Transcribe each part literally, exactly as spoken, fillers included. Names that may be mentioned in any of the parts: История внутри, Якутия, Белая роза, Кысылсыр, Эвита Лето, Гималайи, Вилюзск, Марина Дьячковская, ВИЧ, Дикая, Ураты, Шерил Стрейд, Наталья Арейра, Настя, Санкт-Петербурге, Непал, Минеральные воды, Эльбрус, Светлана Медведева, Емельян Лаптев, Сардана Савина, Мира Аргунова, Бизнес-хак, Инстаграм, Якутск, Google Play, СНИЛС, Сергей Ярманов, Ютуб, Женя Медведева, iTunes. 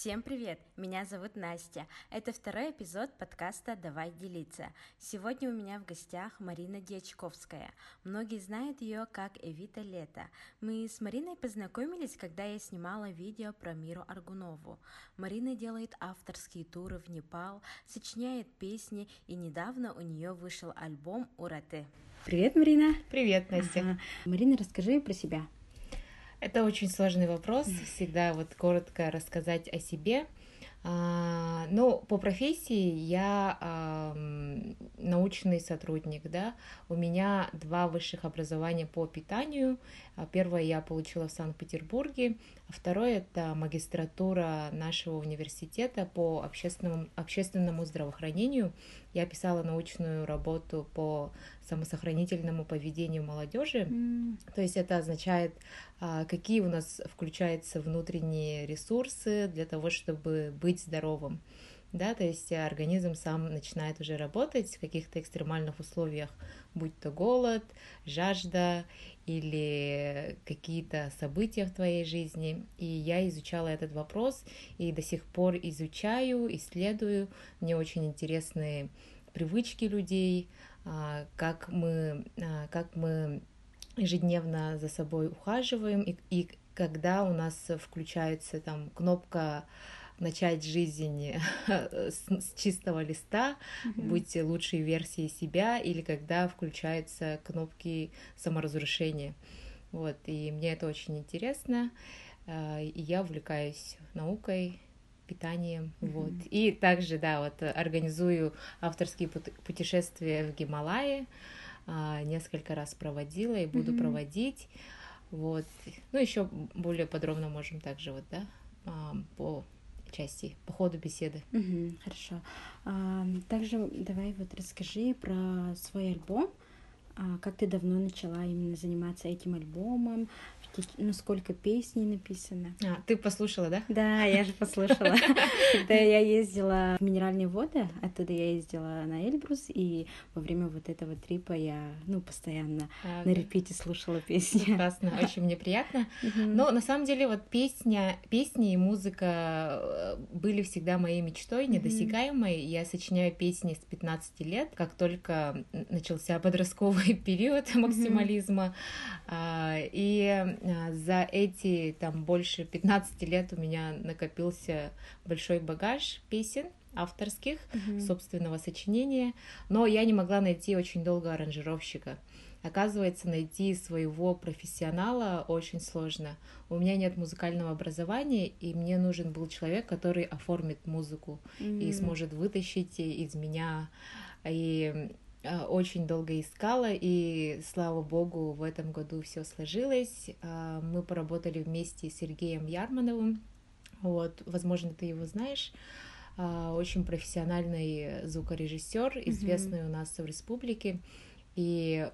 Всем привет! Меня зовут Настя. Это второй эпизод подкаста «Давай делиться». Сегодня у меня в гостях Марина Дьячковская. Многие знают ее как Эвита Лето. Мы с Мариной познакомились, когда я снимала видео про Миру Аргунову. Марина делает авторские туры в Непал, сочиняет песни, и недавно у нее вышел альбом «Ураты». Привет, Марина! Привет, Настя! Ага. Марина, расскажи про себя. Это очень сложный вопрос, всегда вот коротко рассказать о себе. Но по профессии я научный сотрудник, да. У меня два высших образования по питанию. Первое я получила в Санкт-Петербурге, второе это магистратура нашего университета по общественному, общественному здравоохранению. Я писала научную работу по самосохранительному поведению молодежи. Mm. То есть это означает, какие у нас включаются внутренние ресурсы для того, чтобы быть здоровым. Да, то есть организм сам начинает уже работать в каких-то экстремальных условиях, будь то голод, жажда или какие-то события в твоей жизни. И я изучала этот вопрос и до сих пор изучаю, исследую. Мне очень интересны привычки людей, как мы, как мы ежедневно за собой ухаживаем, и, и когда у нас включается там кнопка начать жизнь с, с чистого листа, mm-hmm. быть лучшей версией себя, или когда включаются кнопки саморазрушения. Вот, и мне это очень интересно, и я увлекаюсь наукой, питанием, mm-hmm. вот. И также, да, вот организую авторские путешествия в Гималайи, несколько раз проводила и буду mm-hmm. проводить, вот. Ну, еще более подробно можем также вот, да, по... части, по ходу беседы. Угу, хорошо. А, также давай вот расскажи про свой альбом. А, как ты давно начала именно заниматься этим альбомом? Ну, сколько песней написано? А, ты послушала, да? Да, я же послушала. Когда я ездила в Минеральные воды, оттуда я ездила на Эльбрус, и во время вот этого трипа я, ну, постоянно а, на репите слушала песни. Классно, очень мне приятно. Но на самом деле вот песня, песни и музыка были всегда моей мечтой, недосягаемой. Я сочиняю песни с пятнадцати лет, как только начался подростковый период максимализма. И за эти, там, больше пятнадцати лет у меня накопился большой багаж песен авторских, mm-hmm. собственного сочинения, но я не могла найти очень долго аранжировщика. Оказывается, найти своего профессионала очень сложно. У меня нет музыкального образования, и мне нужен был человек, который оформит музыку mm-hmm. и сможет вытащить из меня. И очень долго искала, и, слава богу, в этом году все сложилось. Мы поработали вместе с Сергеем Ярмановым. Вот, возможно, ты его знаешь. Очень профессиональный звукорежиссер, известный mm-hmm. у нас в республике. И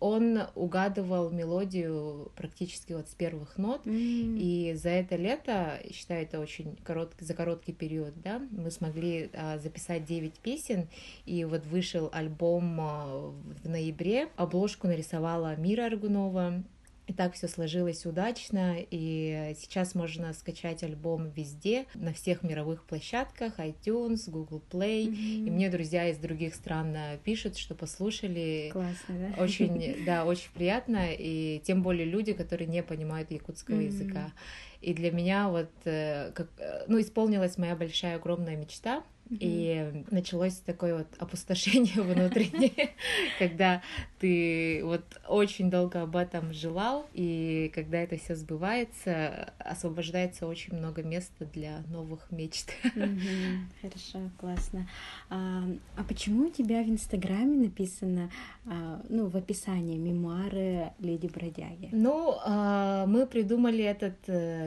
он угадывал мелодию практически вот с первых нот. Mm-hmm. И за это лето, считаю, это очень короткий, за короткий период, да, мы смогли а, записать девять песен. И вот вышел альбом а, в ноябре. Обложку нарисовала Мира Аргунова. И так все сложилось удачно. И сейчас можно скачать альбом везде, на всех мировых площадках, iTunes, Google Play. Mm-hmm. И мне друзья из других стран пишут, что послушали. Классно, да? Очень, да, очень приятно. И тем более люди, которые не понимают якутского mm-hmm. языка. И для меня вот, как, ну, исполнилась моя большая, огромная мечта. И началось такое вот опустошение внутреннее, когда ты вот очень долго об этом желал, и когда это все сбывается, освобождается очень много места для новых мечт. Хорошо, классно. А почему у тебя в Инстаграме написано, ну, в описании мемуары Леди Бродяги? Ну, мы придумали этот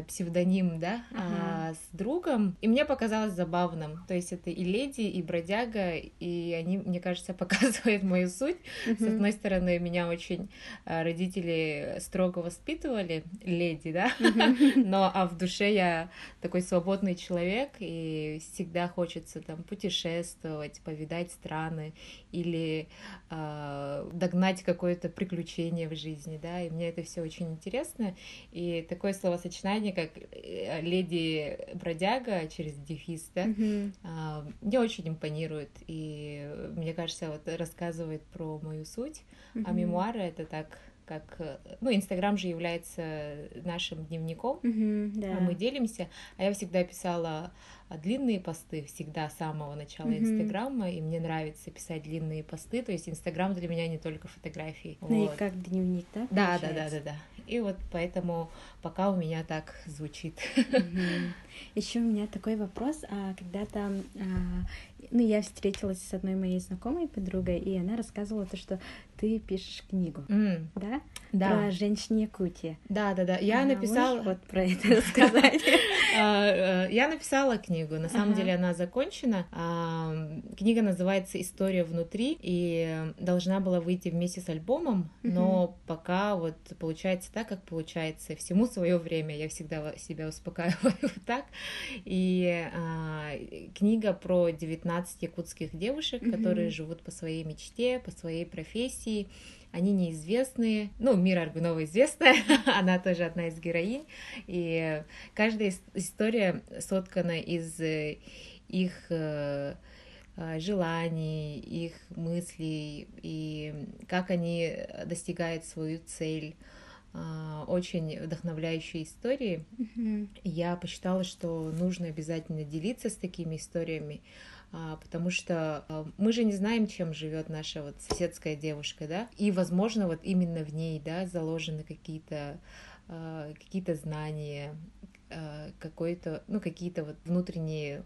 псевдоним, да, с другом, и мне показалось забавным, то есть это и леди, и бродяга, и они, мне кажется, показывают мою суть. Mm-hmm. С одной стороны, меня очень родители строго воспитывали, леди, да, mm-hmm. но а в душе я такой свободный человек, и всегда хочется там путешествовать, повидать страны или э, догнать какое-то приключение в жизни, да, и мне это все очень интересно, и такое словосочетание, как леди бродяга через дефис, да, mm-hmm. э, мне очень импонирует, и мне кажется, вот рассказывает про мою суть, mm-hmm. а мемуары это так, как, ну, Инстаграм же является нашим дневником, mm-hmm, да. а мы делимся, а я всегда писала длинные посты, всегда с самого начала mm-hmm. Инстаграма, и мне нравится писать длинные посты, то есть Инстаграм для меня не только фотографии. Ну вот. И как дневник, да? Да, да, да, да, да. И вот поэтому пока у меня так звучит. Mm-hmm. Еще у меня такой вопрос, а когда-то... А... Ну, я встретилась с одной моей знакомой подругой, и она рассказывала то, что ты пишешь книгу, mm. да? Да. Про женщин Якутии. Да, да, да. Я а, написала... вот про это рассказать? Я написала книгу. На самом деле она закончена. Книга называется «История внутри», и должна была выйти вместе с альбомом, но пока вот получается так, как получается. Всему свое время. Я всегда себя успокаиваю так. И книга про девятнадцать якутских девушек, mm-hmm. которые живут по своей мечте, по своей профессии. Они неизвестные. Ну, Мира Аргунова известная, она тоже одна из героинь. И каждая история соткана из их желаний, их мыслей, и как они достигают свою цель. Очень вдохновляющие истории. Mm-hmm. Я посчитала, что нужно обязательно делиться с такими историями, потому что мы же не знаем, чем живет наша вот соседская девушка, да, и, возможно, вот именно в ней, да, заложены какие-то, какие-то знания, какой-то, ну, какие-то вот внутренние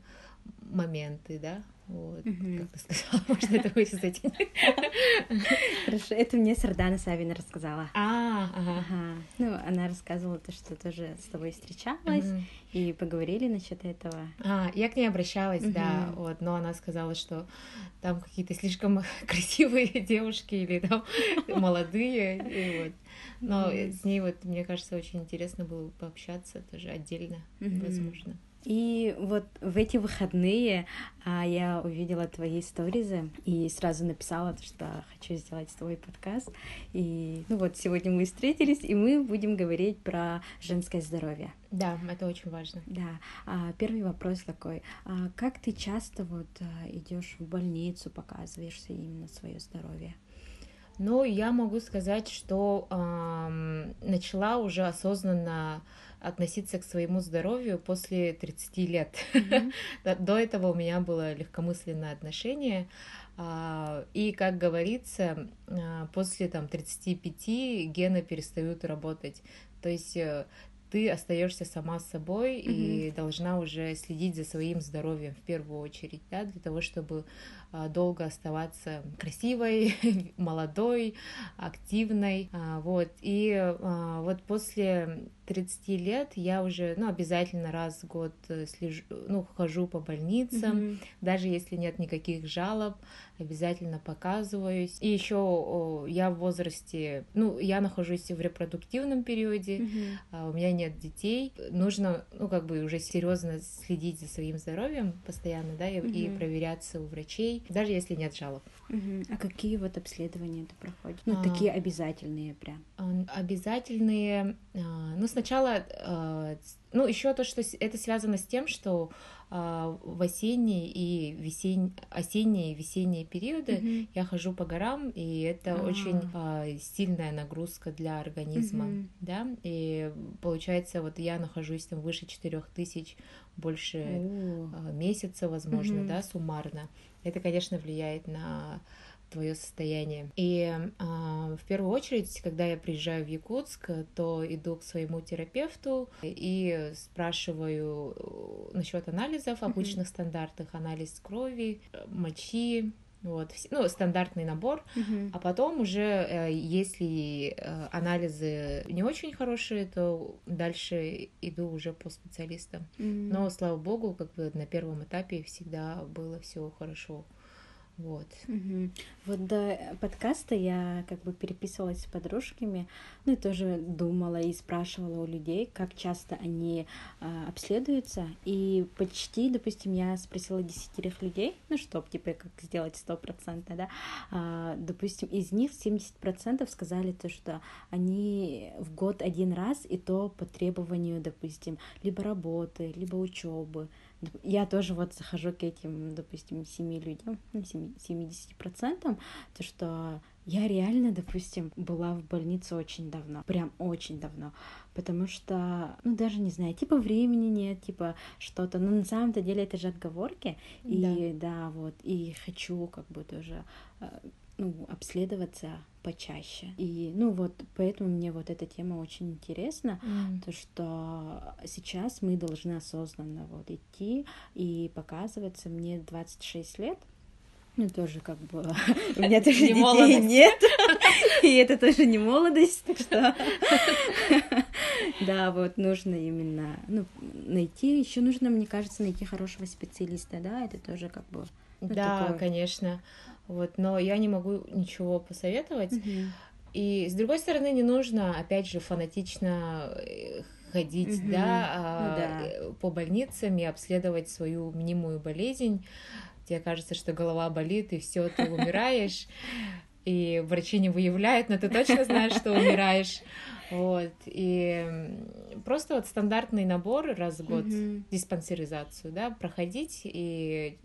моменты, да. Вот, mm-hmm. как ты сказала, можно это вырезать. Хорошо, это мне Сардана Савина рассказала. А, ага. ага. Ну, она рассказывала то, что тоже с тобой встречалась, mm-hmm. и поговорили насчет этого. А, я к ней обращалась, mm-hmm. да, вот, но она сказала, что там какие-то слишком красивые девушки или там молодые, и вот. Но mm-hmm. с ней, вот, мне кажется, очень интересно было пообщаться тоже отдельно, mm-hmm. возможно. И вот в эти выходные а, я увидела твои сторизы и сразу написала, что хочу сделать свой подкаст. И ну вот сегодня мы встретились, и мы будем говорить про женское здоровье. Да, это очень важно. Да. А, первый вопрос такой: а как ты часто вот идешь в больницу, показываешься именно свое здоровье? Ну, я могу сказать, что э, начала уже осознанно относиться к своему здоровью после тридцати лет. Mm-hmm. До этого у меня было легкомысленное отношение. Э, и, как говорится, э, после там, тридцати пяти гены перестают работать. То есть э, ты остаешься сама с собой mm-hmm. и должна уже следить за своим здоровьем в первую очередь, да, для того, чтобы долго оставаться красивой, молодой, активной, вот, и вот после тридцати лет я уже, ну, обязательно раз в год слежу, ну, хожу по больницам, mm-hmm. даже если нет никаких жалоб, обязательно показываюсь, и еще я в возрасте, ну, я нахожусь в репродуктивном периоде, mm-hmm. у меня нет детей, нужно, ну, как бы уже серьезно следить за своим здоровьем постоянно, да, и, mm-hmm. и проверяться у врачей, даже если нет жалоб. Uh-huh. А какие вот обследования ты проходишь? Ну, а, такие обязательные прям. Обязательные. Ну, сначала... Ну, еще то, что это связано с тем, что в осенние и весен... осенние и весенние периоды uh-huh. я хожу по горам, и это uh-huh. очень сильная нагрузка для организма, uh-huh. да, и получается, вот я нахожусь там выше четырёх тысяч больше uh-huh. месяца, возможно, uh-huh. да, суммарно. Это, конечно, влияет на твое состояние. И э, в первую очередь, когда я приезжаю в Якутск, то иду к своему терапевту и спрашиваю насчет анализов, обычных mm-hmm. стандартных, анализ крови, мочи, Вот, ну, стандартный набор, uh-huh. а потом уже, если анализы не очень хорошие, то дальше иду уже по специалистам. Uh-huh. Но, слава богу, как бы на первом этапе всегда было все хорошо. Вот. Угу. Вот до подкаста я как бы переписывалась с подружками, ну и тоже думала и спрашивала у людей, как часто они э, обследуются, и почти, допустим, я спросила десятерых людей, ну чтоб, типа, как сделать сто процентов, да, э, допустим, из них семьдесят процентов сказали то, что они в год один раз, и то по требованию, допустим, либо работы, либо учебы. Я тоже вот захожу к этим, допустим, семи людям, семидесяти процентам, то, что я реально, допустим, была в больнице очень давно, прям очень давно, потому что, ну, даже не знаю, типа времени нет, типа что-то, но на самом-то деле это же отговорки, и да, да вот, и хочу как бы тоже, ну, обследоваться почаще. И, ну, вот, поэтому мне вот эта тема очень интересна, mm. то, что сейчас мы должны осознанно вот идти и показываться. Мне двадцать шесть лет, ну, тоже как бы... У меня тоже детей нет, и это тоже не молодость, так что... Да, вот, нужно именно, ну, найти, еще нужно, мне кажется, найти хорошего специалиста, да, это тоже как бы... Да, конечно. Вот, но я не могу ничего посоветовать. Uh-huh. И, с другой стороны, не нужно, опять же, фанатично ходить, uh-huh. да, ну, да, по больницам и обследовать свою мнимую болезнь. Тебе кажется, что голова болит, и все, ты умираешь. И врачи не выявляют, но ты точно знаешь, что умираешь. Вот. И просто вот стандартный набор раз в год, uh-huh. диспансеризацию, да, проходить и...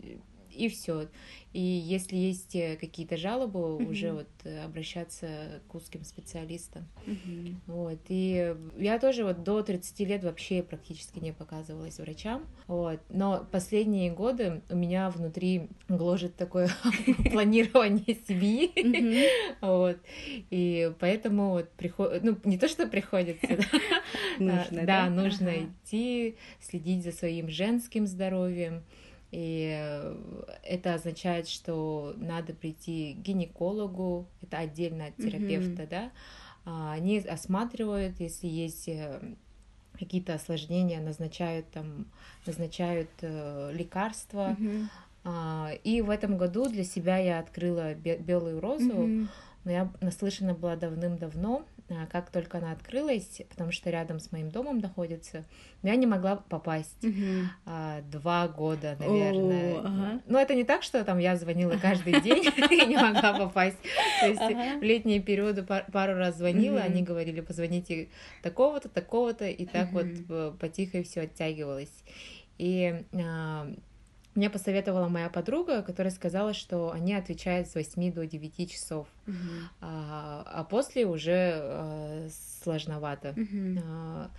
И все. И если есть какие-то жалобы, mm-hmm. уже вот обращаться к узким специалистам. Mm-hmm. Вот. И я тоже вот до тридцати лет вообще практически не показывалась врачам. Вот. Но последние годы у меня внутри гложет такое планирование семьи. Вот. И поэтому вот приходит... Ну, не то, что приходится. Да, нужно идти, следить за своим женским здоровьем. И это означает, что надо прийти к гинекологу, это отдельно от терапевта, mm-hmm. да. Они осматривают, если есть какие-то осложнения, назначают, там, назначают лекарства. Mm-hmm. И в этом году для себя я открыла белую розу, mm-hmm. но я наслышана была давным-давно. Как только она открылась, потому что рядом с моим домом находится, я не могла попасть uh-huh. два года, наверное. Oh, uh-huh. Но это не так, что там я звонила каждый день и не могла попасть. То есть в летние периоды пару раз звонила, они говорили, позвоните такого-то, такого-то, и так вот потихо все оттягивалось. И мне посоветовала моя подруга, которая сказала, что они отвечают с восьми до девяти часов, uh-huh. а, а после уже а, сложновато. Uh-huh. А,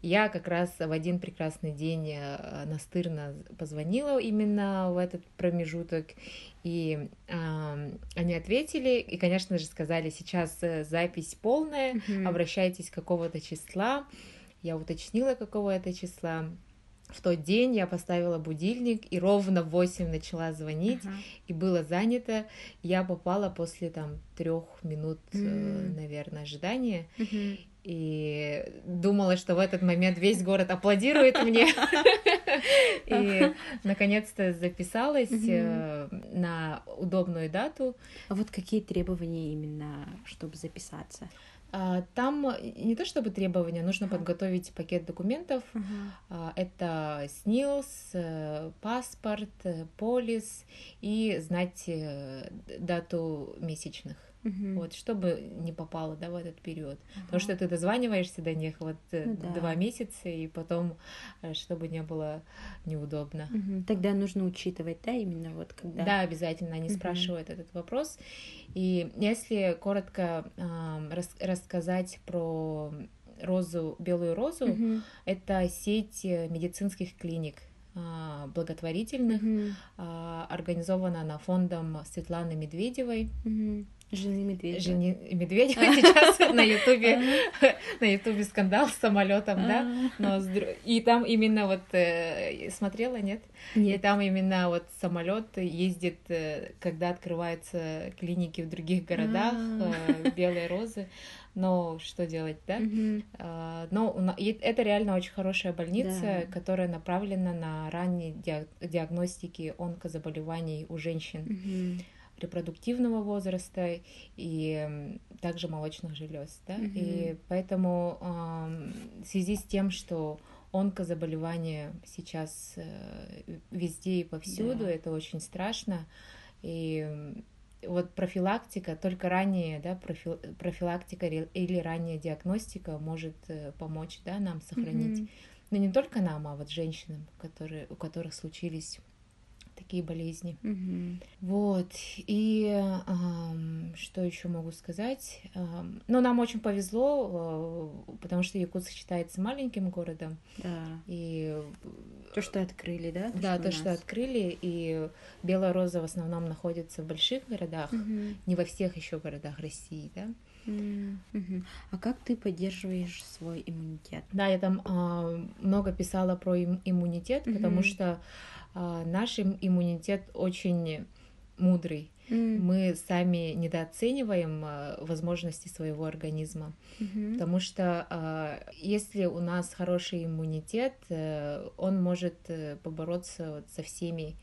я как раз в один прекрасный день настырно позвонила именно в этот промежуток, и а, они ответили, и, конечно же, сказали, сейчас запись полная, uh-huh. обращайтесь какого-то числа. Я уточнила, какого это числа. В тот день я поставила будильник и ровно в восемь начала звонить, ага. и было занято. Я попала после там трех минут, mm-hmm. наверное, ожидания. Mm-hmm. И думала, что в этот момент весь город аплодирует мне. И наконец-то записалась на удобную дату. А вот какие требования именно, чтобы записаться? Там не то чтобы требования, нужно uh-huh. подготовить пакет документов. Uh-huh. Это СНИЛС, паспорт, полис и знать дату месячных. Uh-huh. Вот, чтобы не попало, да, в этот период. Uh-huh. Потому что ты дозваниваешься до них вот ну, да. два месяца, и потом, чтобы не было неудобно. Uh-huh. Тогда нужно учитывать, да, именно вот когда... Да, обязательно, они uh-huh. спрашивают этот вопрос. И если коротко э, рас- рассказать про розу, белую розу, uh-huh. это сеть медицинских клиник, благотворительных, mm-hmm. организована она фондом Светланы Медведевой, mm-hmm. Женя Медведева. Женя Медведева сейчас на Ютубе, на Ютубе скандал с самолетом, да. Но и там именно вот смотрела, нет? И там именно вот самолет ездит, когда открываются клиники в других городах, Белые розы. Но что делать, да? Mm-hmm. Но это реально очень хорошая больница, да, которая направлена на ранние диагностики онкозаболеваний у женщин mm-hmm. репродуктивного возраста и также молочных желез, да? Mm-hmm. И поэтому в связи с тем, что онкозаболевания сейчас везде и повсюду, да, это очень страшно, и вот профилактика, только ранняя, да, профи, профилактика или ранняя диагностика может помочь, да, нам сохранить, mm-hmm. но не только нам, а вот женщинам, которые, у которых случились такие болезни. Mm-hmm. Вот, и э, что еще могу сказать? Э, ну, нам очень повезло, э, потому что Якутск считается маленьким городом. Да. И то, что открыли, да? То, да, что то, что открыли, и Белая роза в основном находится в больших городах, mm-hmm. не во всех еще городах России, да? Mm-hmm. А как ты поддерживаешь свой иммунитет? Да, я там э, много писала про им- иммунитет, mm-hmm. потому что наш иммунитет очень мудрый. Mm. Мы сами недооцениваем возможности своего организма, mm-hmm. потому что если у нас хороший иммунитет, он может побороться со всеми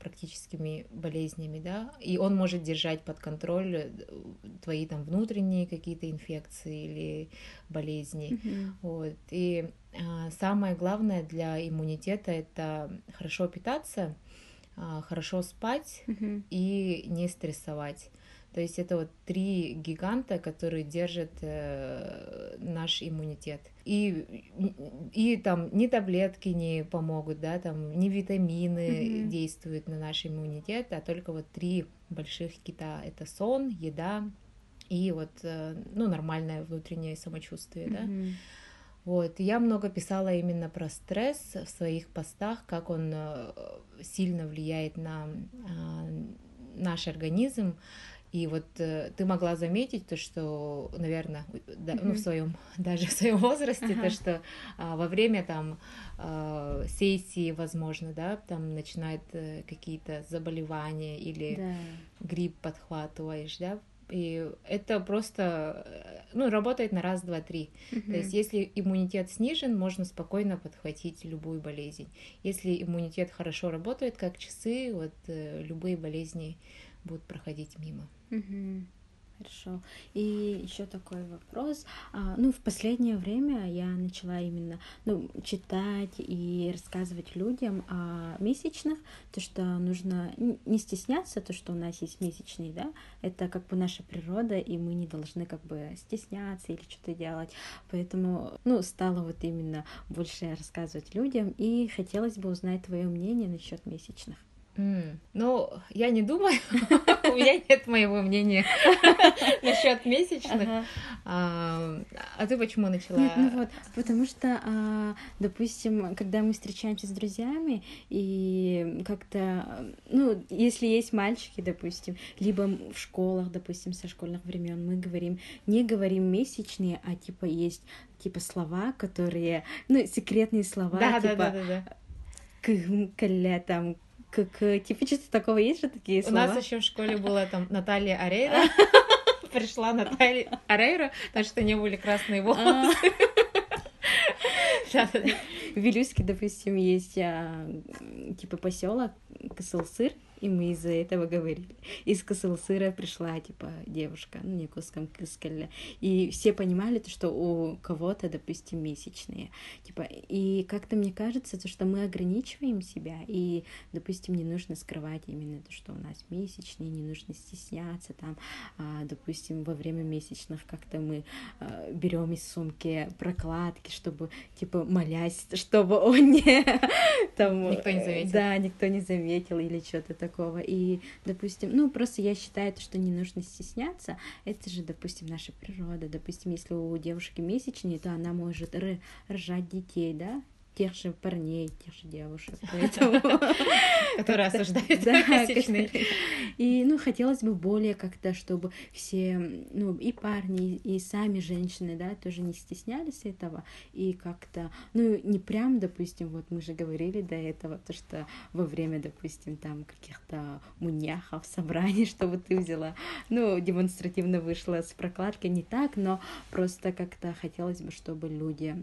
практическими болезнями, да, и он может держать под контроль твои там внутренние какие-то инфекции или болезни, mm-hmm. вот, и а, самое главное для иммунитета — это хорошо питаться, а, хорошо спать mm-hmm. и не стрессовать, то есть это вот три гиганта, которые держат э, наш иммунитет. И, и там ни таблетки не помогут, да, там ни витамины mm-hmm. действуют на наш иммунитет, а только вот три больших кита. Это сон, еда и вот, ну, нормальное внутреннее самочувствие, mm-hmm. да. Вот. Я много писала именно про стресс в своих постах, как он сильно влияет на наш организм. И вот э, ты могла заметить то, что, наверное, да, mm-hmm. ну, в своем, даже в своем возрасте, uh-huh. то, что э, во время там э, сессии, возможно, да, там начинают э, какие-то заболевания или yeah. грипп подхватываешь, да, и это просто, ну, работает на раз, два, три. Mm-hmm. То есть если иммунитет снижен, можно спокойно подхватить любую болезнь. Если иммунитет хорошо работает, как часы, вот э, любые болезни будут проходить мимо. Угу. Хорошо. И еще такой вопрос. А, ну, в последнее время я начала именно, ну, читать и рассказывать людям о месячных, то, что нужно не стесняться, то, что у нас есть месячные, да, это как бы наша природа, и мы не должны как бы стесняться или что-то делать. Поэтому, ну, стала вот именно больше рассказывать людям, и хотелось бы узнать твое мнение насчет месячных. Mm. Ну, я не думаю, у меня нет моего мнения насчет месячных. Ага. А, а ты почему начала? Нет, ну вот, потому что, а, допустим, когда мы встречаемся с друзьями, и как-то, ну, если есть мальчики, допустим, либо в школах, допустим, со школьных времен мы говорим, не говорим месячные, а типа есть типа слова, которые, ну, секретные слова, да, типа да, да, да, да. кым-каля, там, как типа что-то такого, есть же такие слова? У нас еще в школе была там Наталья Арейра. Пришла Наталья Арейра, так что не были красные волосы. В Вилюзске, допустим, есть типа поселок Кысылсыр, и мы из-за этого говорили. Из Кысылсыра пришла типа девушка, ну, не куском кыскаля. И все понимали, что у кого-то, допустим, месячные. Типа, и как-то мне кажется, то, что мы ограничиваем себя, и, допустим, не нужно скрывать именно то, что у нас месячные, не нужно стесняться там, а, допустим, во время месячных как-то мы а, берем из сумки прокладки, чтобы, типа, молясь, чтобы он не... Там, никто не заметил. Да, никто не заметил или что-то такое. Такого. И, допустим, ну, просто я считаю, что не нужно стесняться. Это же, допустим, наша природа. Допустим, если у девушки месячные, то она может рожать детей, да? тех же парней, тех же девушек, которые осуждают косичные. И, ну, хотелось бы более как-то, чтобы все, ну, и парни, и сами женщины, да, тоже не стеснялись этого, и как-то, ну, не прям, допустим, вот мы же говорили до этого, то, что во время, допустим, там, каких-то муняхов, собраний, чтобы ты взяла, ну, демонстративно вышла с прокладкой, не так, но просто как-то хотелось бы, чтобы люди...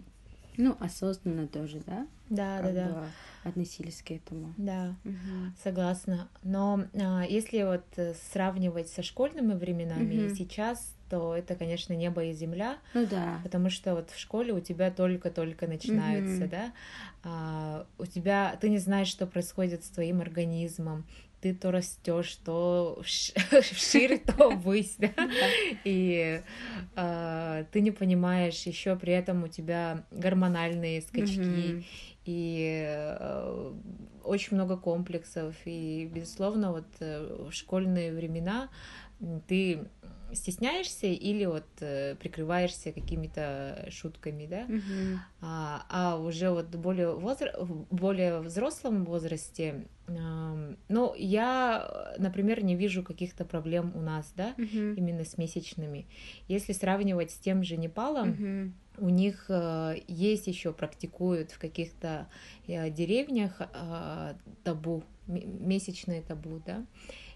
Ну, осознанно тоже, да? Да, как да, да. Относились к этому. Да, угу. Согласна. Но э, если вот сравнивать со школьными временами, угу. сейчас, то это, конечно, небо и земля. Ну да. Потому что вот в школе у тебя только-только начинается, угу. да? А, у тебя... Ты не знаешь, что происходит с твоим организмом. Ты то растешь, то вширь, то ввысь, да? И э, ты не понимаешь, еще при этом у тебя гормональные скачки, mm-hmm. и э, очень много комплексов, и, безусловно, вот в школьные времена ты стесняешься или вот прикрываешься какими-то шутками, да, mm-hmm. а, а уже вот более возра... более взрослом возрасте, э, ну, я, например, не вижу каких-то проблем у нас, да, mm-hmm. именно с месячными. Если сравнивать с тем же Непалом, mm-hmm. у них э, есть еще практикуют в каких-то э, деревнях э, табу, месячные табу, да,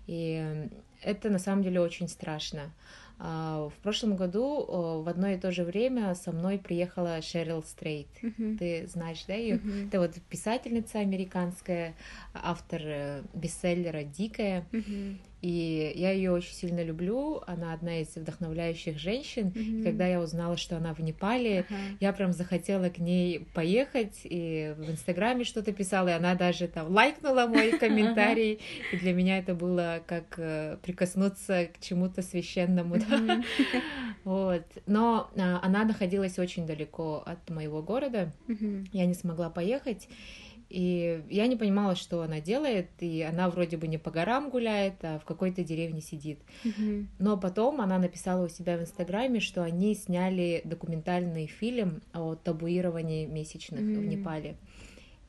и это, на самом деле, очень страшно. В прошлом году в одно и то же время со мной приехала Шерил Стрейд. Uh-huh. Ты знаешь, да, её? Uh-huh. Это вот писательница американская, автор бестселлера «Дикая». Uh-huh. И я ее очень сильно люблю. Она одна из вдохновляющих женщин. Mm-hmm. И когда я узнала, что она в Непале, uh-huh. я прям захотела к ней поехать. И в Инстаграме что-то писала. И она даже там лайкнула мой комментарий. Uh-huh. И для меня это было как прикоснуться к чему-то священному. Mm-hmm. Да? Вот. Но она находилась очень далеко от моего города. Mm-hmm. Я не смогла поехать. И я не понимала, что она делает, и она вроде бы не по горам гуляет, а в какой-то деревне сидит. Mm-hmm. Но потом она написала у себя в Инстаграме, что они сняли документальный фильм о табуировании месячных mm-hmm. в Непале.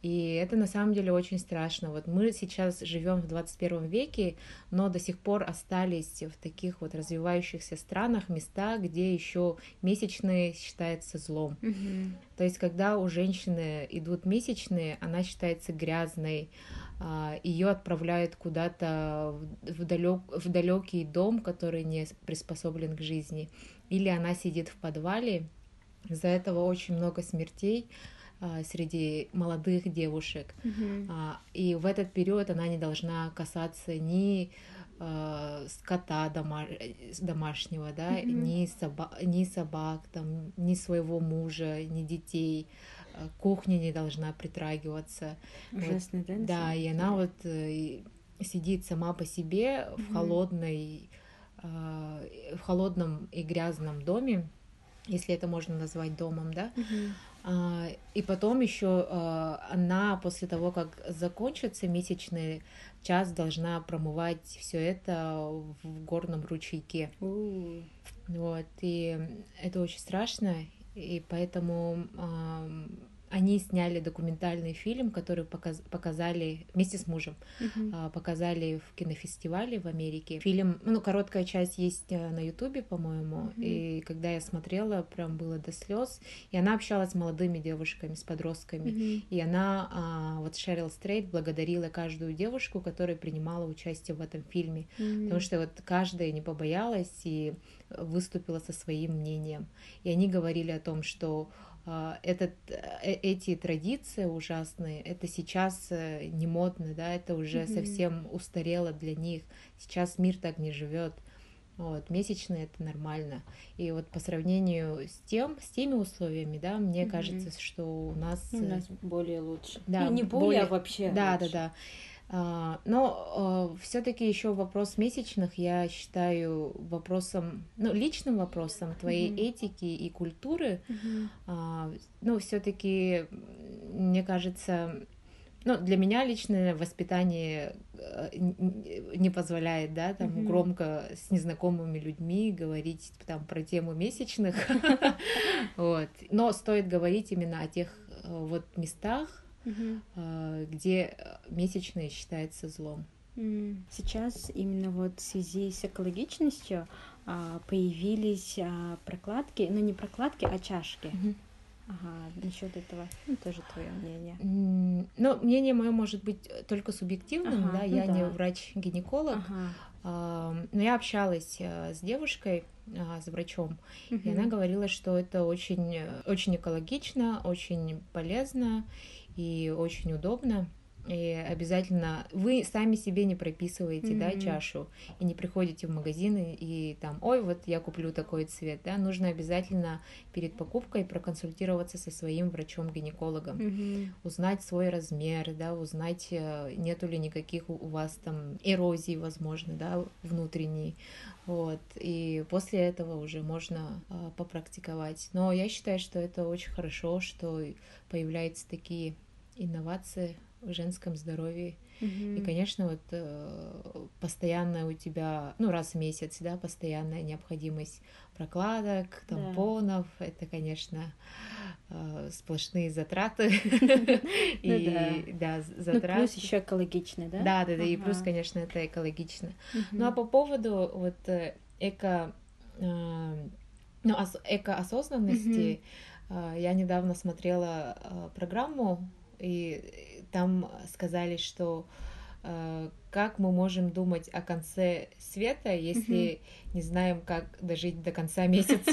И это на самом деле очень страшно. Вот мы сейчас живем в двадцать первом веке, но до сих пор остались в таких вот развивающихся странах места, где еще месячные считаются злом. Mm-hmm. То есть, когда у женщины идут месячные, она считается грязной, ее отправляют куда-то в, далек, в далекий дом, который не приспособлен к жизни, или она сидит в подвале. Из-за этого очень много смертей среди молодых девушек. Mm-hmm. И в этот период она не должна касаться ни э, скота дома, домашнего, да, mm-hmm. ни, соба, ни собак, там, ни своего мужа, ни детей. Кухня не должна притрагиваться. Ужасно, вот, да? Да, и она вот э, сидит сама по себе mm-hmm. в холодной, э, в холодном и грязном доме, если это можно назвать домом, да. Mm-hmm. И потом еще она после того, как закончится месячный час, должна промывать все это в горном ручейке. Mm. Вот, и это очень страшно, и поэтому они сняли документальный фильм, который показ- показали вместе с мужем, mm-hmm. показали в кинофестивале в Америке. Фильм, ну, короткая часть есть на Ютубе, по-моему, mm-hmm. и когда я смотрела, прям было до слез. И она общалась с молодыми девушками, с подростками, mm-hmm. и она, вот Шерил Стрейд, благодарила каждую девушку, которая принимала участие в этом фильме, mm-hmm. потому что вот каждая не побоялась и выступила со своим мнением. И они говорили о том, что Этот, эти традиции ужасные, это сейчас не модно, да, это уже mm-hmm. совсем устарело для них. Сейчас мир так не живет. Вот, месячные — это нормально. И вот по сравнению с тем, с теми условиями, да, мне mm-hmm. кажется, что у нас... Ну, у нас более лучше. Да, ну, не более, более... вообще да, лучше. Да, да, да. Но все-таки еще вопрос месячных я считаю вопросом, ну, личным вопросом твоей mm-hmm. этики и культуры. Mm-hmm. Ну, все-таки, мне кажется, ну, для меня личное воспитание не позволяет, да, там mm-hmm. громко с незнакомыми людьми говорить там про тему месячных. Вот. Но стоит говорить именно о тех вот местах, угу. где месячные считается злом. Сейчас именно вот в связи с экологичностью появились прокладки, ну не прокладки, а чашки. Угу. Ага, насчет этого ну, тоже твое мнение. Ну, мнение мое может быть только субъективным, ага, да, ну я да. не врач-гинеколог, ага. но я общалась с девушкой, с врачом, угу. и она говорила, что это очень, очень экологично, очень полезно и очень удобно. И обязательно вы сами себе не прописываете, mm-hmm. да, чашу, и не приходите в магазин и, и там, ой, вот я куплю такой цвет, да, нужно обязательно перед покупкой проконсультироваться со своим врачом-гинекологом, mm-hmm. узнать свой размер, да, узнать, нету ли никаких у вас там эрозий, возможно, да, внутренней, вот, и после этого уже можно э, попрактиковать. Но я считаю, что это очень хорошо, что появляются такие инновации в женском здоровье. Mm-hmm. И, конечно, вот э, постоянно у тебя, ну, раз в месяц, да, постоянная необходимость прокладок, тампонов, yeah. это, конечно, э, сплошные затраты. И, да, затраты. Плюс еще экологично, да? Да, да, да, и плюс, конечно, это экологично. Ну, а по поводу вот эко, ну, экоосознанности, я недавно смотрела программу, и там сказали, что э, как мы можем думать о конце света, если mm-hmm. не знаем, как дожить до конца месяца.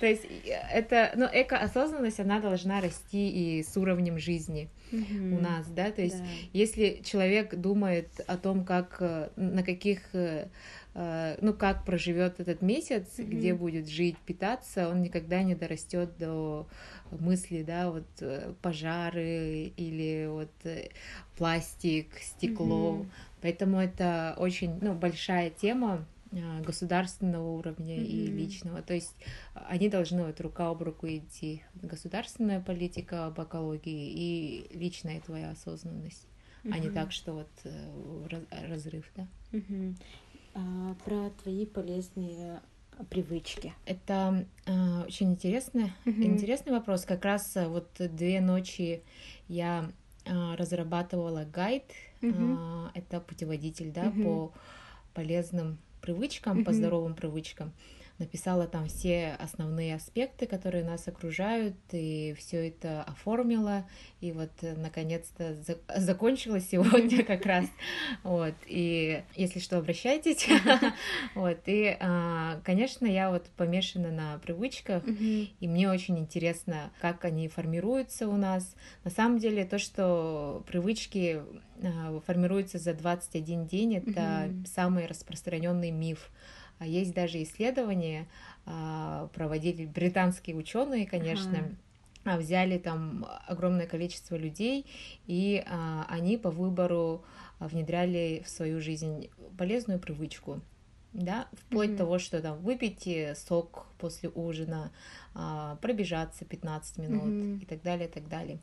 То есть это, ну, экоосознанность, она должна расти и с уровнем жизни у нас, да. То есть если человек думает о том, как, на каких, ну, как проживет этот месяц, где будет жить, питаться, он никогда не дорастет до мысли, да, вот пожары или вот пластик, стекло. Mm-hmm. Поэтому это очень, ну, большая тема государственного уровня mm-hmm. и личного. То есть они должны вот рука об руку идти. Государственная политика об экологии и личная твоя осознанность, mm-hmm. а не так, что вот разрыв, да. Mm-hmm. А, про твои полезные привычки. Это э, очень интересно. Mm-hmm. Интересный вопрос. Как раз вот две ночи я э, разрабатывала гайд. Mm-hmm. Э, это путеводитель, да, mm-hmm. по полезным привычкам, mm-hmm. по здоровым привычкам. Написала там все основные аспекты, которые нас окружают, и все это оформила. И вот наконец-то за- закончила сегодня как раз. Вот. И если что, обращайтесь. Вот. И, конечно, я вот помешана на привычках, и мне очень интересно, как они формируются у нас. На самом деле, то, что привычки формируются за двадцать один день, это самый распространенный миф. Есть даже исследования, проводили британские ученые, конечно, ага. взяли там огромное количество людей, и они по выбору внедряли в свою жизнь полезную привычку, да, вплоть mm-hmm. того, что там выпить сок после ужина, пробежаться пятнадцать минут mm-hmm. и так далее, и так далее.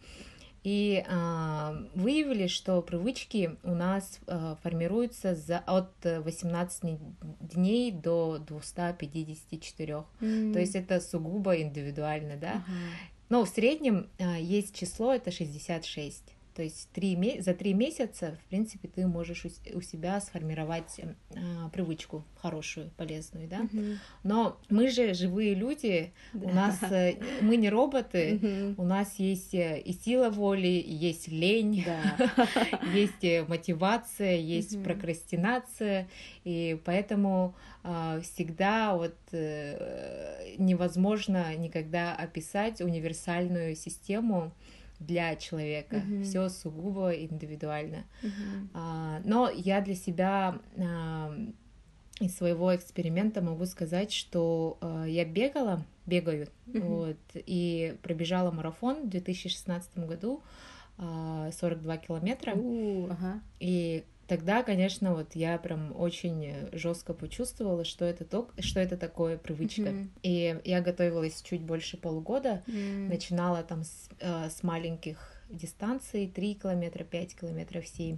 И э, выявили, что привычки у нас э, формируются за, от восемнадцати дней до двухсот пятидесяти четырёх. Mm-hmm. То есть это сугубо индивидуально, да. Uh-huh. Но в среднем э, есть число, это шестьдесят шесть. То есть три, за три месяца, в принципе, ты можешь у, у себя сформировать э, привычку хорошую, полезную, да. Mm-hmm. Но мы же живые люди, да. у нас э, мы не роботы, mm-hmm. у нас есть и сила воли, и есть лень, да. есть мотивация, есть mm-hmm. прокрастинация, и поэтому э, всегда вот э, невозможно никогда описать универсальную систему для человека. Uh-huh. Все сугубо индивидуально. Uh-huh. А, но я для себя а, из своего эксперимента могу сказать, что а, я бегала, бегаю, uh-huh. вот, и пробежала марафон в две тысячи шестнадцатом году, а, сорок два километра. Uh-huh. Uh-huh. И тогда, конечно, вот я прям очень жестко почувствовала, что это, то, что это такое привычка. Mm-hmm. И я готовилась чуть больше полугода, mm-hmm. начинала там с, э, с маленьких дистанций, три километра, пять километров, семь.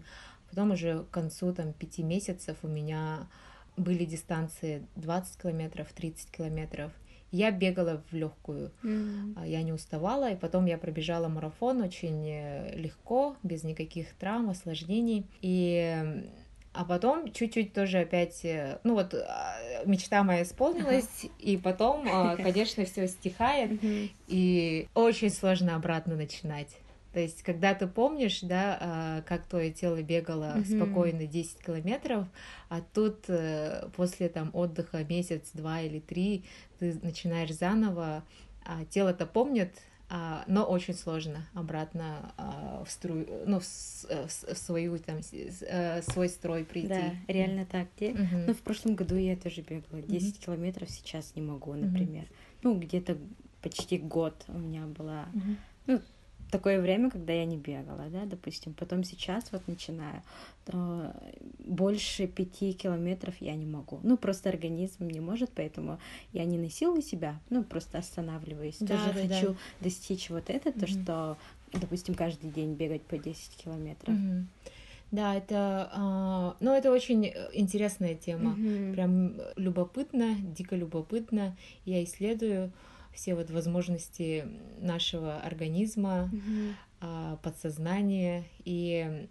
Потом уже к концу там пяти месяцев у меня были дистанции двадцать километров, тридцать километров. я бегала в легкую, mm-hmm. я не уставала, и потом я пробежала марафон очень легко, без никаких травм, осложнений, и... А потом чуть-чуть тоже опять, ну вот, мечта моя исполнилась, uh-huh. и потом, конечно, все стихает, uh-huh. и очень сложно обратно начинать. То есть, когда ты помнишь, да, как твое тело бегало uh-huh. спокойно десять километров, а тут после там отдыха месяц, два или три ты начинаешь заново, а тело-то помнит, но очень сложно обратно в струю, ну, в, в свою, там, свой строй прийти. Да, реально так. Mm-hmm. Ну, в прошлом году я тоже бегала десять mm-hmm. километров, сейчас не могу, например. Mm-hmm. Ну, где-то почти год у меня была. Mm-hmm. Ну, такое время, когда я не бегала, да, допустим. Потом сейчас вот начинаю, то больше пяти километров я не могу. Ну, просто организм не может, поэтому я не насилую себя, ну, просто останавливаюсь. Да, Тоже да, хочу да. достичь вот это, то, mm-hmm. что, допустим, каждый день бегать по десять километров. Mm-hmm. Да, это, ну, это очень интересная тема. Mm-hmm. Прям любопытно, дико любопытно. Я исследую все вот возможности нашего организма, mm-hmm. подсознания. И,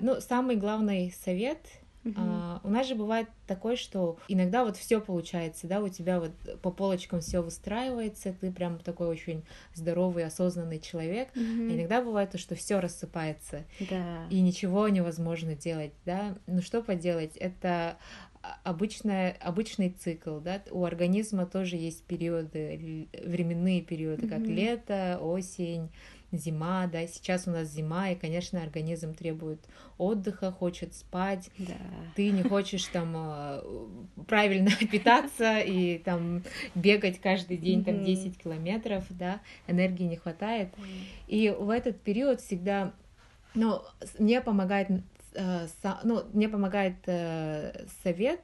ну, самый главный совет, mm-hmm. у нас же бывает такой, что иногда вот все получается, да, у тебя вот по полочкам все выстраивается, ты прям такой очень здоровый, осознанный человек. Mm-hmm. А иногда бывает то, что все рассыпается, yeah. и ничего невозможно делать, да. Ну, что поделать, это... Обычная, обычный цикл, да, у организма тоже есть периоды, временные периоды, как mm-hmm. лето, осень, зима, да, сейчас у нас зима, и, конечно, организм требует отдыха, хочет спать, да. ты не хочешь там правильно питаться и там бегать каждый день там десять километров, да, энергии не хватает, и в этот период всегда, ну, мне помогает Ну, мне помогает совет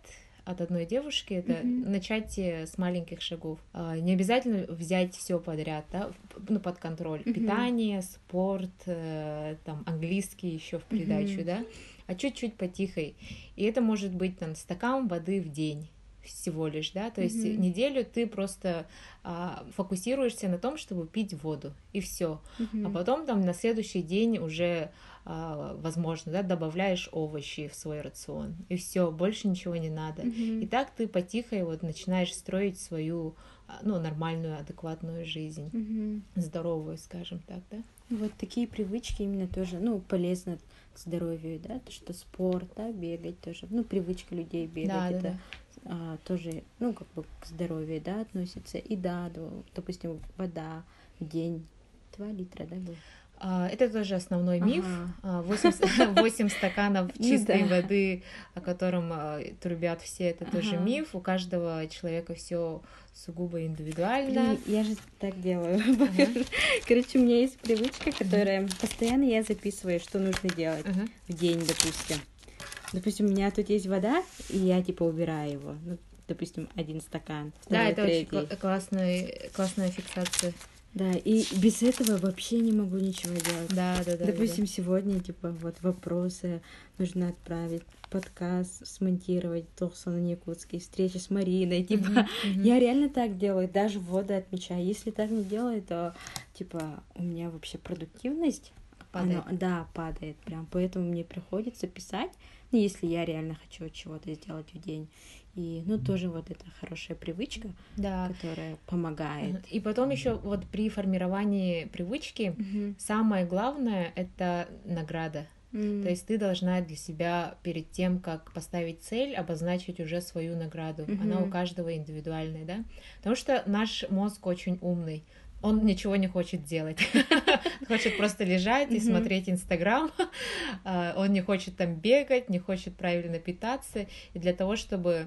от одной девушки, это mm-hmm. начать с маленьких шагов. Не обязательно взять все подряд, да, ну, под контроль. Mm-hmm. Питание, спорт, там, английский еще в придачу, mm-hmm. да, а чуть-чуть потихой. И это может быть там стакан воды в день всего лишь, да, то есть mm-hmm. неделю ты просто а, фокусируешься на том, чтобы пить воду, и все. Mm-hmm. А потом там на следующий день уже возможно, да, добавляешь овощи в свой рацион, и все, больше ничего не надо. Mm-hmm. И так ты потихо вот начинаешь строить свою, ну, нормальную, адекватную жизнь, mm-hmm. здоровую, скажем так, да. Вот такие привычки именно тоже, ну, полезны к здоровью, да, то, что спорт, да, бегать тоже, ну, привычка людей бегать, да, это... Да, да. А, тоже, ну, как бы к здоровью, да, относится, и да, допустим, вода в день два литра, да, будет? Это тоже основной миф. Ага. восемь стаканов чистой ну, да. воды, о котором трубят все, это ага. тоже миф. У каждого человека все сугубо индивидуально. Блин, я же так делаю. Ага. Короче, у меня есть привычка, которая ага. постоянно я записываю, что нужно делать ага. в день, допустим. Допустим, у меня тут есть вода, и я типа убираю его. Ну, допустим, один стакан. Второй, да, это третий. Очень классная, классная фиксация. Да, и без этого вообще не могу ничего делать. Да, да, да. Допустим, да. сегодня, типа, вот вопросы нужно отправить, подкаст смонтировать, Тохсон на якутский, встреча с Мариной, типа, mm-hmm. я реально так делаю, даже воду отмечаю. Если так не делаю, то, типа, у меня вообще продуктивность падает. Она, да, падает прям, поэтому мне приходится писать, ну, если я реально хочу чего-то сделать в день. И, ну, тоже вот это хорошая привычка, да. которая помогает. И потом еще вот при формировании привычки mm-hmm. самое главное — это награда. Mm-hmm. То есть ты должна для себя перед тем, как поставить цель, обозначить уже свою награду. Mm-hmm. Она у каждого индивидуальная, да? Потому что наш мозг очень умный. Он ничего не хочет делать. Хочет просто лежать и смотреть Инстаграм. Он не хочет там бегать, не хочет правильно питаться. И для того, чтобы...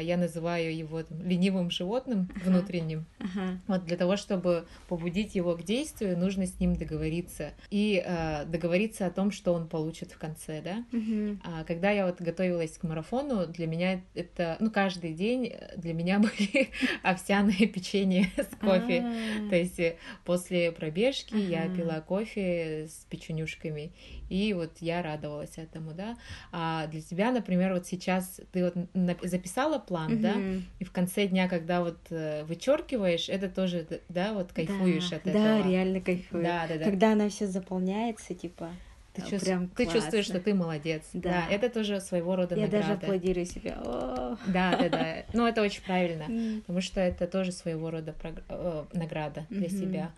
Я называю его там ленивым животным ага. внутренним. Ага. Вот для того, чтобы побудить его к действию, нужно с ним договориться. И э, договориться о том, что он получит в конце, да? Угу. А, когда я вот готовилась к марафону, для меня это... Ну, каждый день для меня были овсяные печенья с кофе. А-а-а. То есть после пробежки ага. я пила кофе с печенюшками. и вот я радовалась этому, да. А для тебя, например, вот сейчас ты вот записала план, mm-hmm. да, и в конце дня, когда вот вычеркиваешь, это тоже, да, вот кайфуешь да, от да, этого. Да, реально кайфую. Да, да, да. Когда она все заполняется, типа... Ты, чувств... Прям ты чувствуешь, что ты молодец. Да. Да, это тоже своего рода награда. Я даже аплодирую себя. О-о-о. Да, да, да. Ну, это очень правильно, mm. потому что это тоже своего рода прог... э, награда для mm-hmm. себя.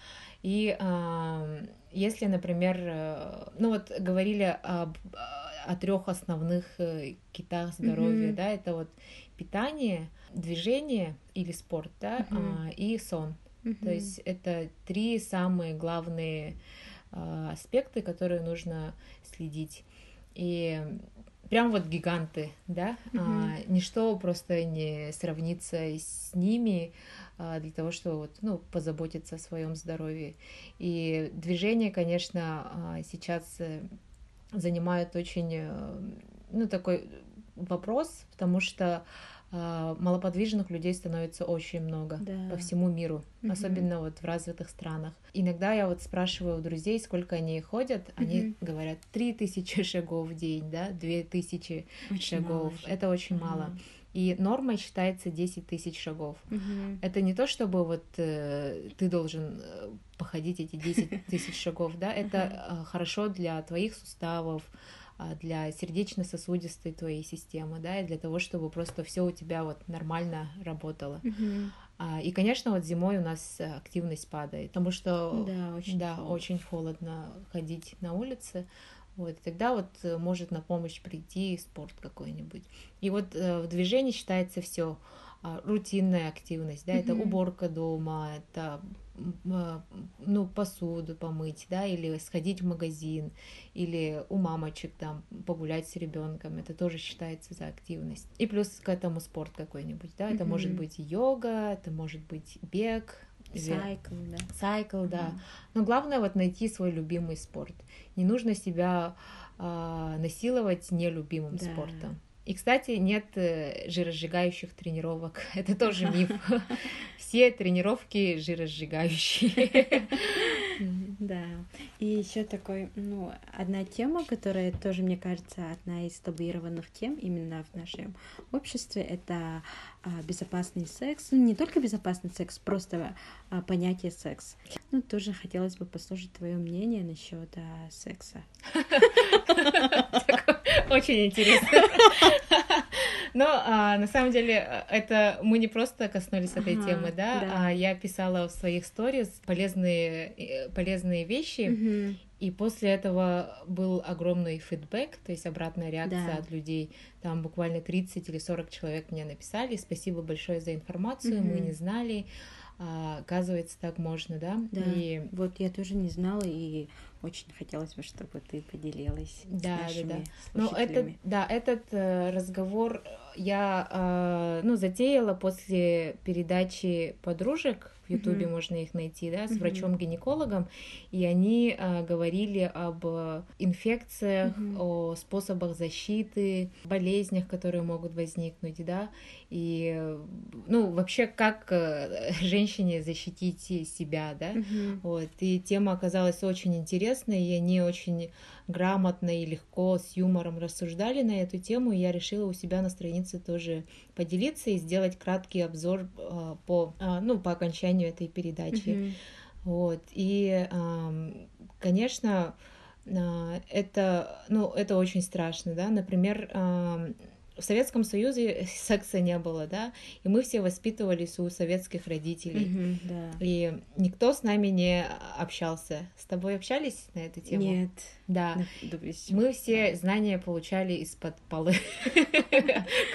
И э, если, например, э, ну вот говорили об, о трех основных китах здоровья, mm-hmm. да, это вот питание, движение или спорт, да, mm-hmm. э, и сон. Mm-hmm. То есть это три самые главные аспекты, которые нужно следить. И прям вот гиганты, да, mm-hmm. а, ничто просто не сравнится с ними а, для того, чтобы вот, ну, позаботиться о своем здоровье. И движение, конечно, сейчас занимает очень, ну, такой вопрос, потому что малоподвижных людей становится очень много да. по всему миру, mm-hmm. особенно вот в развитых странах. Иногда я вот спрашиваю у друзей, сколько они ходят, mm-hmm. они говорят три тысячи шагов в день, да, две тысячи шагов. Мало. Это очень mm-hmm. мало. И нормой считается десять тысяч шагов. Mm-hmm. Это не то, чтобы вот э, ты должен походить эти десять тысяч шагов, да, это хорошо для твоих суставов, для сердечно-сосудистой твоей системы, да, и для того, чтобы просто все у тебя вот нормально работало. Mm-hmm. А, и, конечно, вот зимой у нас активность падает, потому что да, очень, да, холодно. очень холодно ходить на улице, вот, и тогда вот может на помощь прийти спорт какой-нибудь. И вот в движении считается все рутинная активность, да, mm-hmm. это уборка дома, это ну, посуду помыть, да, или сходить в магазин, или у мамочек там погулять с ребенком, это тоже считается за активность. И плюс к этому спорт какой-нибудь, да, это mm-hmm. может быть йога, это может быть бег, сайкл, да. Сайкл, mm-hmm. да. Но главное вот найти свой любимый спорт. Не нужно себя э, насиловать нелюбимым yeah. спортом. И, кстати, нет жиросжигающих тренировок. Это тоже миф. Все тренировки жиросжигающие. Да. И еще такой, ну, одна тема, которая тоже, мне кажется, одна из табуированных тем именно в нашем обществе, это безопасный секс. Ну, не только безопасный секс, просто понятие секс. Ну, тоже хотелось бы послушать твое мнение насчет секса. Очень интересно. Но а, на самом деле это мы не просто коснулись этой ага, темы, да? да. А я писала в своих сторис полезные, полезные вещи, угу. и после этого был огромный фидбэк, то есть обратная реакция да. от людей. Там буквально тридцать или сорок человек мне написали. Спасибо большое за информацию, угу. мы не знали. А, оказывается, так можно, да? Да, и... вот я тоже не знала, и очень хотелось бы, чтобы ты поделилась да, с нашими да, да. слушателями. Но этот, да, этот разговор я ну, затеяла после передачи «Подружек», в Ютубе mm-hmm. можно их найти, да, с mm-hmm. врачом-гинекологом, и они говорили об инфекциях, mm-hmm. о способах защиты, болезнях, которые могут возникнуть, да, и, ну, вообще, как женщине защитить себя, да, mm-hmm. вот, и тема оказалась очень интересной, и они очень грамотно и легко с юмором рассуждали на эту тему, и я решила у себя на странице тоже поделиться и сделать краткий обзор э, по, э, ну, по окончанию этой передачи. Mm-hmm. Вот. И, э, конечно, э, это, ну, это очень страшно, да, например, э, в Советском Союзе секса не было, да, и мы все воспитывались у советских родителей, mm-hmm, да. и никто с нами не общался. С тобой общались на эту тему? Нет. Да. Допустим. Мы все знания получали из-под полы.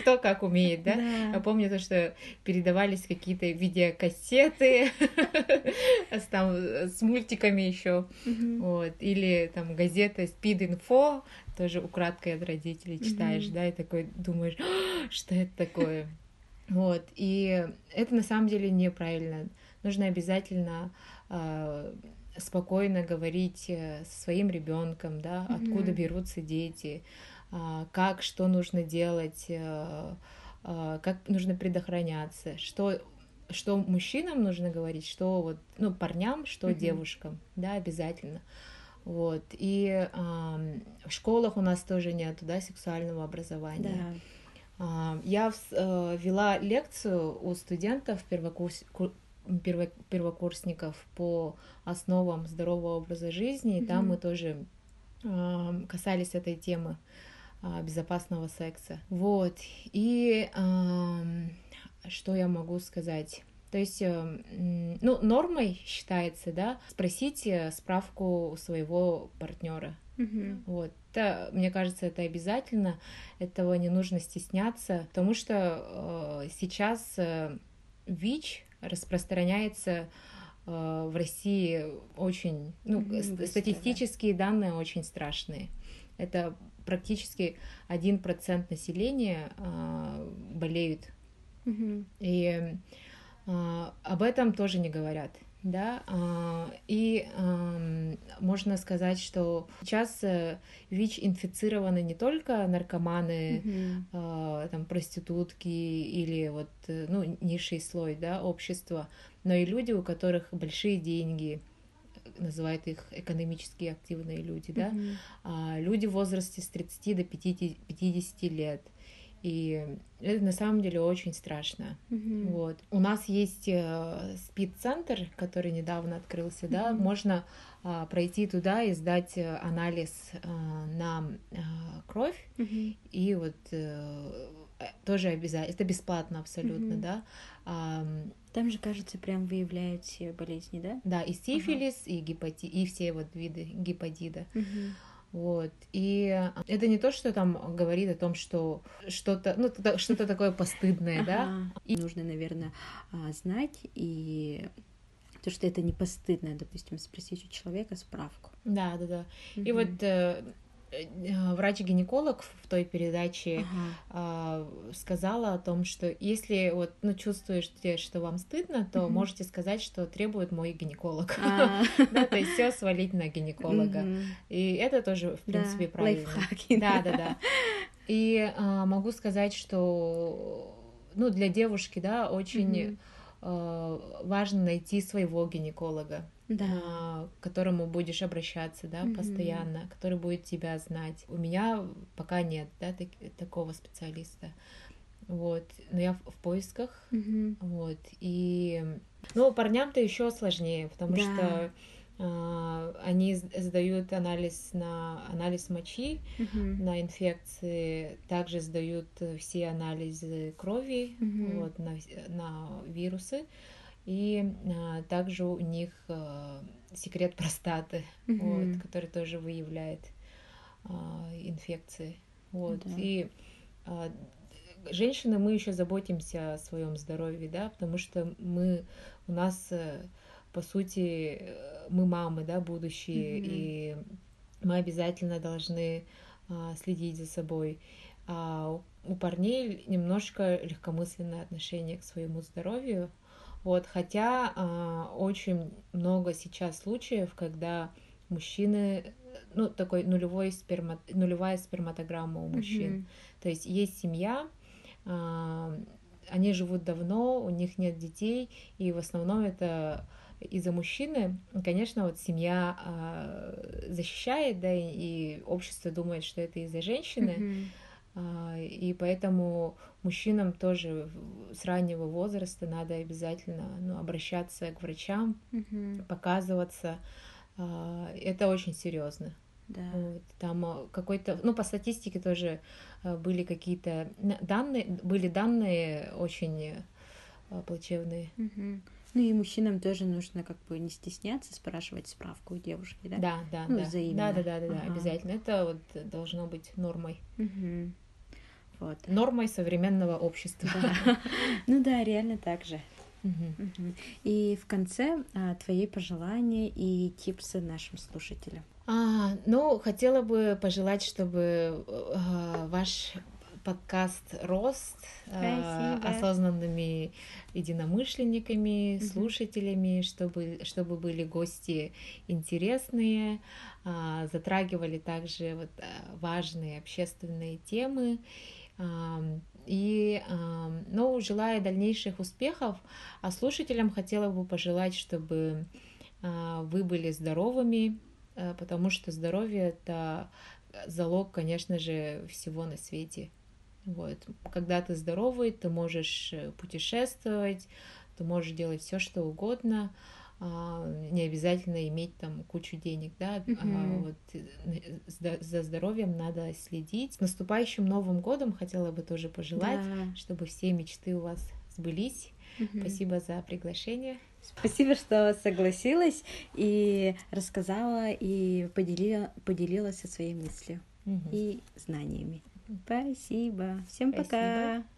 Кто как умеет, да? Я помню то, что передавались какие-то видеокассеты с мультиками еще, вот, или там газета «Спид-инфо», тоже украдкой от родителей читаешь, mm-hmm. да, и такой думаешь, что это такое. Вот, и это на самом деле неправильно. Нужно обязательно э, спокойно говорить со своим ребенком, да, mm-hmm. откуда берутся дети, э, как, что нужно делать, э, э, как нужно предохраняться, что... что мужчинам нужно говорить, что вот, ну, парням, что mm-hmm. девушкам, да, обязательно. Вот. И а, в школах у нас тоже нет, да, сексуального образования. Да. А, я в, а, вела лекцию у студентов, первокурс, перво, первокурсников по основам здорового образа жизни, и там mm-hmm. мы тоже а, касались этой темы а, безопасного секса. Вот. И а, что я могу сказать? То есть, ну, нормой считается, да, спросить справку у своего партнера. Mm-hmm. Вот. Это, мне кажется, это обязательно, этого не нужно стесняться, потому что э, сейчас э, ВИЧ распространяется э, в России очень, ну, mm-hmm. статистические mm-hmm. данные очень страшные. Это практически один процент населения э, болеют. Mm-hmm. И... об этом тоже не говорят, да, и можно сказать, что сейчас ВИЧ инфицированы не только наркоманы, mm-hmm. там, проститутки или вот, ну, низший слой, да, общества, но и люди, у которых большие деньги, называют их экономически активные люди, mm-hmm. да, люди в возрасте с тридцати до пятидесяти лет. И это на самом деле очень страшно. Mm-hmm. Вот. У нас есть э, СПИД-центр, который недавно открылся, mm-hmm. да, можно э, пройти туда и сдать анализ э, на э, кровь, mm-hmm. и вот э, тоже обязательно, это бесплатно абсолютно, mm-hmm. да. А, там же, кажется, прям выявляют все болезни, да? Да, и сифилис, uh-huh. и гепатит, и все вот виды гепатита. Mm-hmm. Вот. И это не то, что там говорит о том, что что-то, ну, что-то такое постыдное, да? И нужно, наверное, знать, и то, что это не постыдно, допустим, спросить у человека справку. Да, да, да. И вот врач-гинеколог в той передаче сказала о том, что если вот, ну, чувствуете, что вам стыдно, то можете сказать, что требует мой гинеколог. Да, то есть все свалить на гинеколога. И это тоже, в принципе, правильно. Лайфхаки. Да, да, да. И могу сказать, что, ну, для девушки, да, очень важно найти своего гинеколога, да. к которому будешь обращаться, да, mm-hmm. постоянно, который будет тебя знать. У меня пока нет, да, так, такого специалиста, вот, но я в, в поисках, mm-hmm. вот, и, ну, парням-то еще сложнее, потому да. что э, они сдают анализ на анализ мочи, mm-hmm. на инфекции, также сдают все анализы крови, mm-hmm. вот, на, на вирусы. И а, также у них а, секрет простаты, mm-hmm. вот, который тоже выявляет а, инфекции. Вот. Да. И а, женщины, мы еще заботимся о своем здоровье, да, потому что мы, у нас, по сути, мы мамы, да, будущие, mm-hmm. и мы обязательно должны а, следить за собой. А у парней немножко легкомысленное отношение к своему здоровью. Вот, хотя э, очень много сейчас случаев, когда мужчины, ну, такой нулевой сперма, нулевая сперматограмма у мужчин. Mm-hmm. То есть есть семья, э, они живут давно, у них нет детей, и в основном это из-за мужчины. Конечно, вот семья э, защищает, да, и, и общество думает, что это из-за женщины. Mm-hmm. И поэтому мужчинам тоже с раннего возраста надо обязательно, ну, обращаться к врачам, угу. показываться. Это очень серьезно. Да. Вот. Там какой-то, ну, по статистике тоже были какие-то данные, были данные очень плачевные. Угу. Ну и мужчинам тоже нужно как бы не стесняться спрашивать справку у девушки, да? Да, да, ну, да. Взаимно. Да, да, да, да, ага. обязательно. Это вот должно быть нормой. Угу. Вот. Нормой современного общества. Да. Ну да, реально так же. Угу. Угу. И в конце а, твои пожелания и типсы нашим слушателям. А, ну, хотела бы пожелать, чтобы а, ваш подкаст рос э, осознанными единомышленниками, угу. слушателями, чтобы, чтобы были гости интересные, э, затрагивали также вот важные общественные темы. Э, и, э, ну, желаю дальнейших успехов, а слушателям хотела бы пожелать, чтобы э, вы были здоровыми, потому что здоровье — это залог, конечно же, всего на свете. Вот. Когда ты здоровый, ты можешь путешествовать, ты можешь делать все, что угодно, не обязательно иметь там кучу денег, да, mm-hmm. а вот за здоровьем надо следить. С наступающим Новым годом хотела бы тоже пожелать, да. чтобы все мечты у вас сбылись. Mm-hmm. Спасибо за приглашение. Спасибо, что согласилась и рассказала, и поделила, поделилась со своей мыслью mm-hmm. и знаниями. Спасибо. Всем Спасибо. Пока.